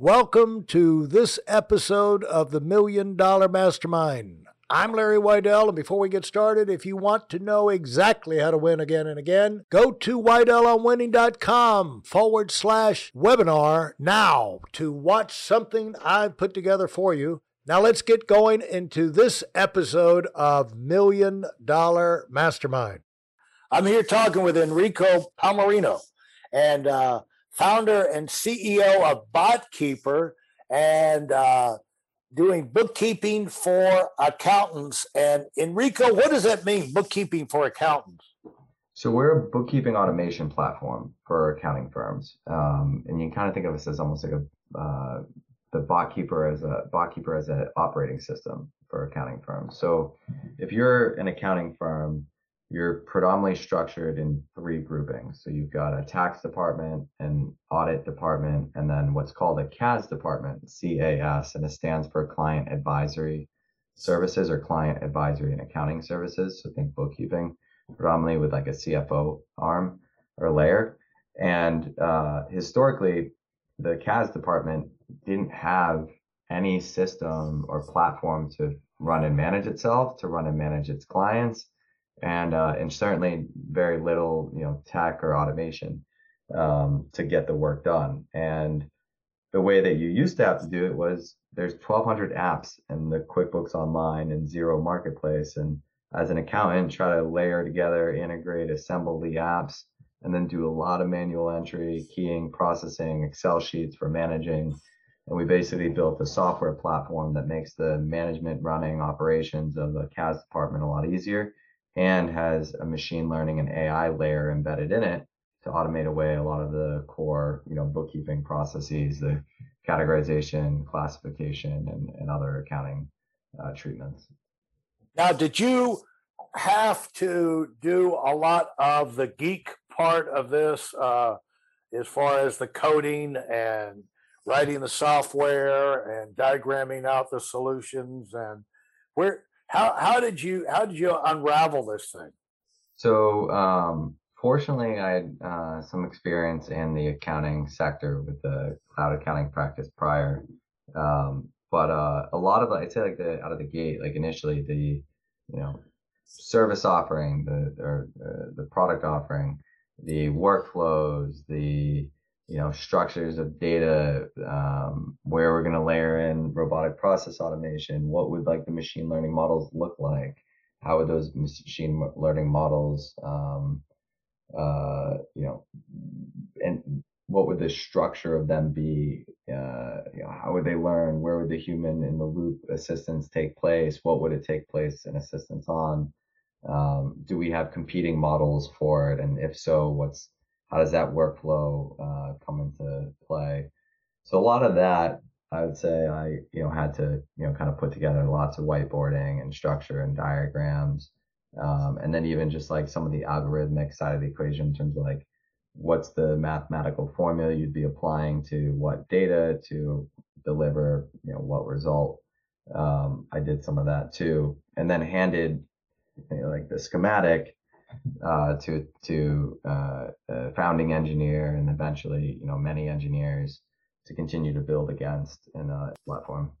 Welcome to this episode of the $1 Million Mastermind. I'm Larry Weidel, and before we get started, if you want to know exactly how to win again and again, go to WeidelOnWinning.com/webinar now to watch something I've put together for you. Now let's get going into this episode of $1 Million Mastermind. I'm here talking with Enrico Palmerino, and founder and CEO of Botkeeper, and doing bookkeeping for accountants. And Enrico, what does that mean, bookkeeping for accountants? So we're a bookkeeping automation platform for accounting firms. And you can kind of think of us as almost like the Botkeeper as an operating system for accounting firms. So if you're an accounting firm, you're predominantly structured in three groupings. So you've got a tax department, an audit department, and then what's called a CAS department, CAS, and it stands for Client Advisory Services or Client Advisory and Accounting Services. So think bookkeeping, predominantly with like a CFO arm or layer. And historically, the CAS department didn't have any system or platform to run and manage itself, to run and manage its clients. And certainly very little, tech or automation to get the work done. And the way that you used to have to do it was there's 1,200 apps in the QuickBooks Online and Xero Marketplace. And as an accountant, try to layer together, integrate, assemble the apps, and then do a lot of manual entry, keying, processing, Excel sheets for managing. And we basically built a software platform that makes the management, running, operations of the CAS department a lot easier, and has a machine learning and AI layer embedded in it to automate away a lot of the core, bookkeeping processes, the categorization, classification, and other accounting treatments. Now, did you have to do a lot of the geek part of this as far as the coding and writing the software and diagramming out the solutions? And How did you unravel this thing? So fortunately, I had some experience in the accounting sector with the cloud accounting practice prior. A lot of, I'd say, like the out of the gate, like initially the service offering, the product offering, the workflows, the structures of data, where we're going to layer in robotic process automation, what would the machine learning models look like, how would those machine learning models, and what would the structure of them be, how would they learn, where would the human in the loop assistance take place, what would it take place in assistance on, do we have competing models for it, and if so, how does that workflow come into play? So a lot of that, I would say, I had to kind of put together lots of whiteboarding and structure and diagrams, and then even just some of the algorithmic side of the equation in terms of what's the mathematical formula you'd be applying to what data to deliver what result. I did some of that too, and then handed the schematic to a founding engineer, and eventually many engineers to continue to build against in a platform.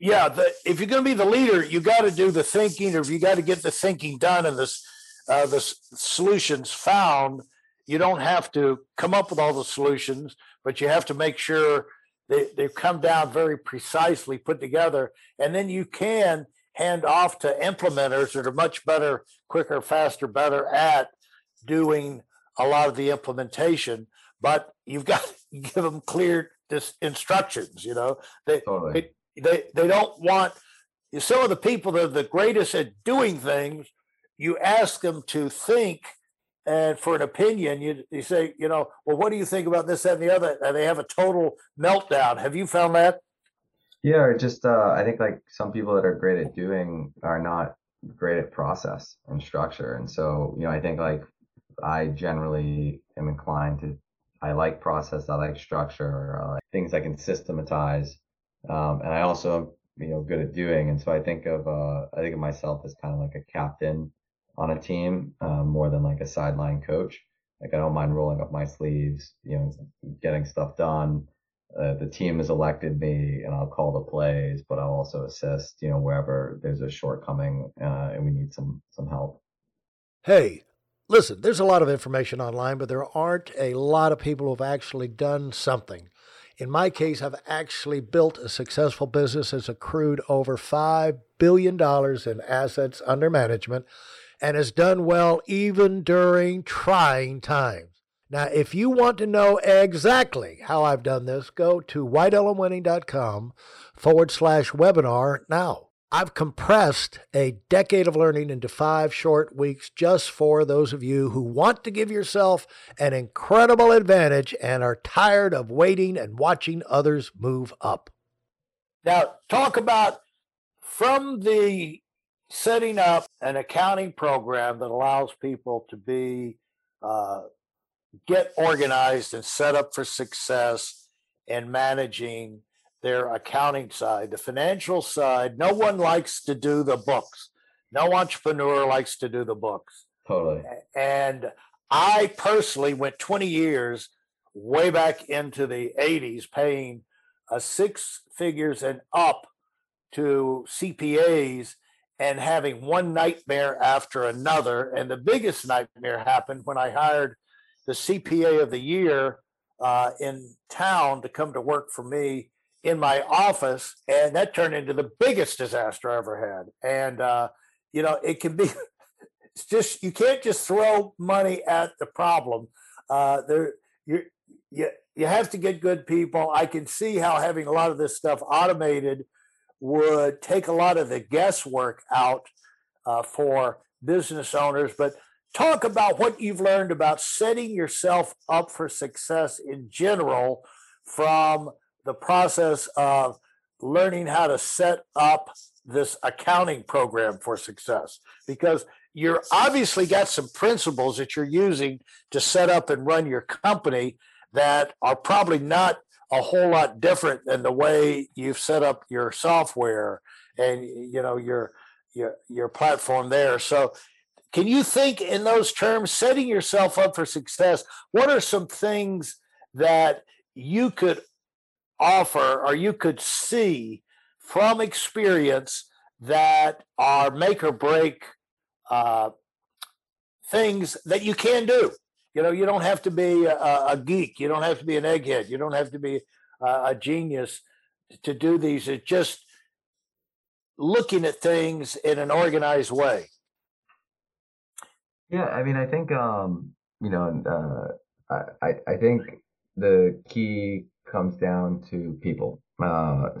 Yeah, if you're going to be the leader, you got to do the thinking, or you got to get the thinking done, and this the solutions found. You don't have to come up with all the solutions, but you have to make sure they come down very precisely, put together, and then you can hand off to implementers that are much better, quicker, faster, better at doing a lot of the implementation. But you've got to give them clear instructions. Totally. they don't want some of the people that are the greatest at doing things. You ask them to think and for an opinion, you say, well, what do you think about this, that, and the other? And they have a total meltdown. Have you found that? Yeah, or just I think some people that are great at doing are not great at process and structure. And so, I think I generally am inclined to, I like process, I like structure, I like things I can systematize. And I also, good at doing. And so I think of myself as kind of like a captain on a team, more than a sideline coach. I don't mind rolling up my sleeves, getting stuff done. The team has elected me, and I'll call the plays, but I'll also assist, you know, wherever there's a shortcoming and we need some help. Hey, listen, there's a lot of information online, but there aren't a lot of people who've actually done something. In my case, I've actually built a successful business that's accrued over $5 billion in assets under management and has done well even during trying times. Now, if you want to know exactly how I've done this, go to WeidelOnWinning.com/webinar now. I've compressed a decade of learning into 5 short weeks just for those of you who want to give yourself an incredible advantage and are tired of waiting and watching others move up. Now, talk about from the setting up an accounting program that allows people to be get organized and set up for success in managing their accounting side, the financial side. No one likes to do the books. No entrepreneur likes to do the books. Totally. And I personally went 20 years way back into the 80s, paying six figures and up to CPAs and having one nightmare after another. And the biggest nightmare happened when I hired the CPA of the year in town to come to work for me in my office. And that turned into the biggest disaster I ever had. And, you know, it can be, it's just, you can't just throw money at the problem. You have to get good people. I can see how having a lot of this stuff automated would take a lot of the guesswork out for business owners. But talk about what you've learned about setting yourself up for success in general from the process of learning how to set up this accounting program for success, because you're obviously got some principles that you're using to set up and run your company that are probably not a whole lot different than the way you've set up your software and, you know, your platform there. So can you think in those terms, setting yourself up for success? What are some things that you could offer or you could see from experience that are make or break things that you can do? You know, you don't have to be a geek. You don't have to be an egghead. You don't have to be a genius to do these. It's just looking at things in an organized way. Yeah, I mean, I think, you know, I think the key comes down to people.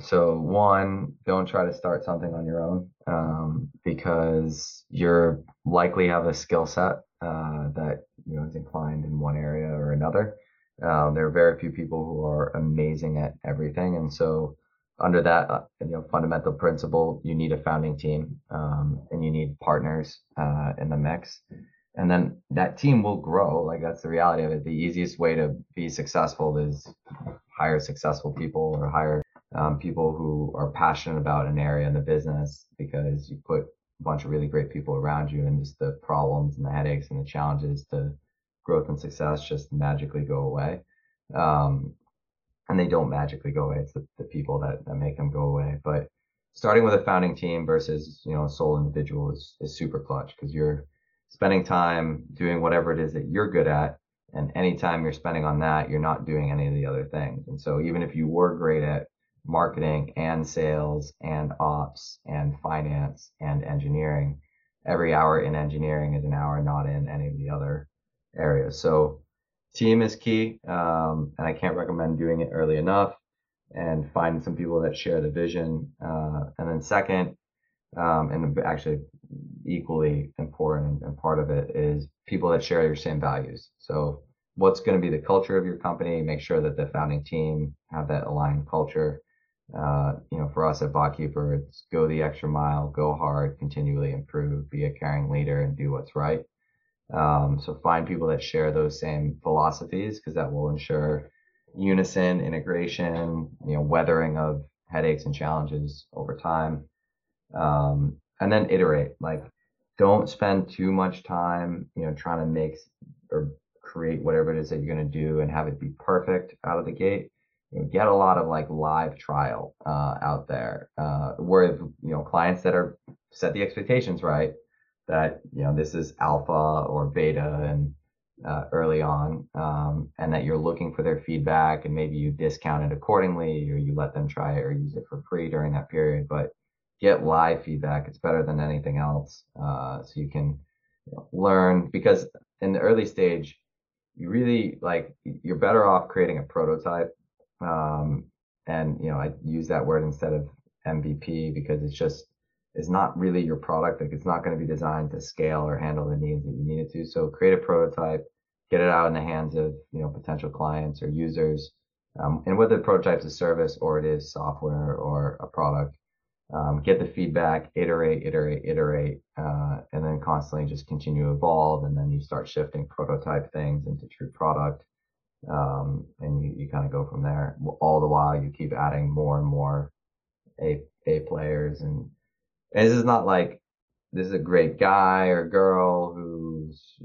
So one, don't try to start something on your own because you're likely have a skill set that, you know, is inclined in one area or another. There are very few people who are amazing at everything. And so under that, you know, fundamental principle, you need a founding team and you need partners in the mix. And then that team will grow. Like, that's the reality of it. The easiest way to be successful is hire successful people or hire people who are passionate about an area in the business, because you put a bunch of really great people around you and just the problems and the headaches and the challenges to growth and success just magically go away. And they don't magically go away. It's the people that make them go away. But starting with a founding team versus, you know, a sole individual is super clutch, because you're spending time doing whatever it is that you're good at, and any time you're spending on that, you're not doing any of the other things. And so even if you were great at marketing and sales and ops and finance and engineering, every hour in engineering is an hour not in any of the other areas. So team is key, and I can't recommend doing it early enough, and find some people that share the vision. And then second, and actually equally important and part of it, is people that share your same values. So what's going to be the culture of your company? Make sure that the founding team have that aligned culture. You know, for us at Botkeeper, it's go the extra mile, go hard, continually improve, be a caring leader, and do what's right. So find people that share those same philosophies, because that will ensure unison, integration, you know, weathering of headaches and challenges over time. And then iterate. Like, don't spend too much time, you know, trying to make or create whatever it is that you're going to do and have it be perfect out of the gate. get a lot of like live trial out there where clients that are set the expectations right, that this is alpha or beta and early on, and that you're looking for their feedback, and maybe you discount it accordingly, or you let them try it or use it for free during that period. But get live feedback. It's better than anything else. So you can learn, because in the early stage, you really you're better off creating a prototype. And I use that word instead of MVP, because it's not really your product. Like, it's not going to be designed to scale or handle the needs that you need it to. So create a prototype, get it out in the hands of, potential clients or users. And whether the prototype's a service or it is software or a product, get the feedback, iterate, and then constantly just continue to evolve. And then you start shifting prototype things into true product. And you kind of go from there. All the while, you keep adding more and more A players. And this is not like this is a great guy or girl who's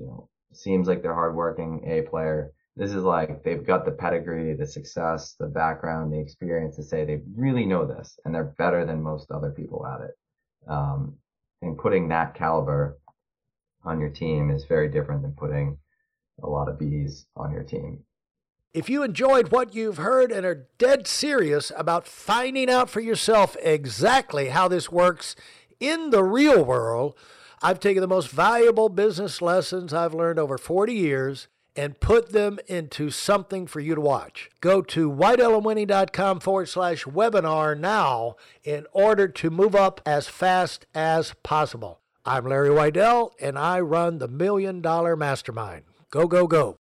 seems like they're hardworking A player. This is like they've got the pedigree, the success, the background, the experience to say they really know this, and they're better than most other people at it. And putting that caliber on your team is very different than putting a lot of Bs on your team. If you enjoyed what you've heard and are dead serious about finding out for yourself exactly how this works in the real world, I've taken the most valuable business lessons I've learned over 40 years and put them into something for you to watch. Go to WeidelOnWinning.com/webinar now in order to move up as fast as possible. I'm Larry Weidel, and I run the Million Dollar Mastermind. Go, go, go.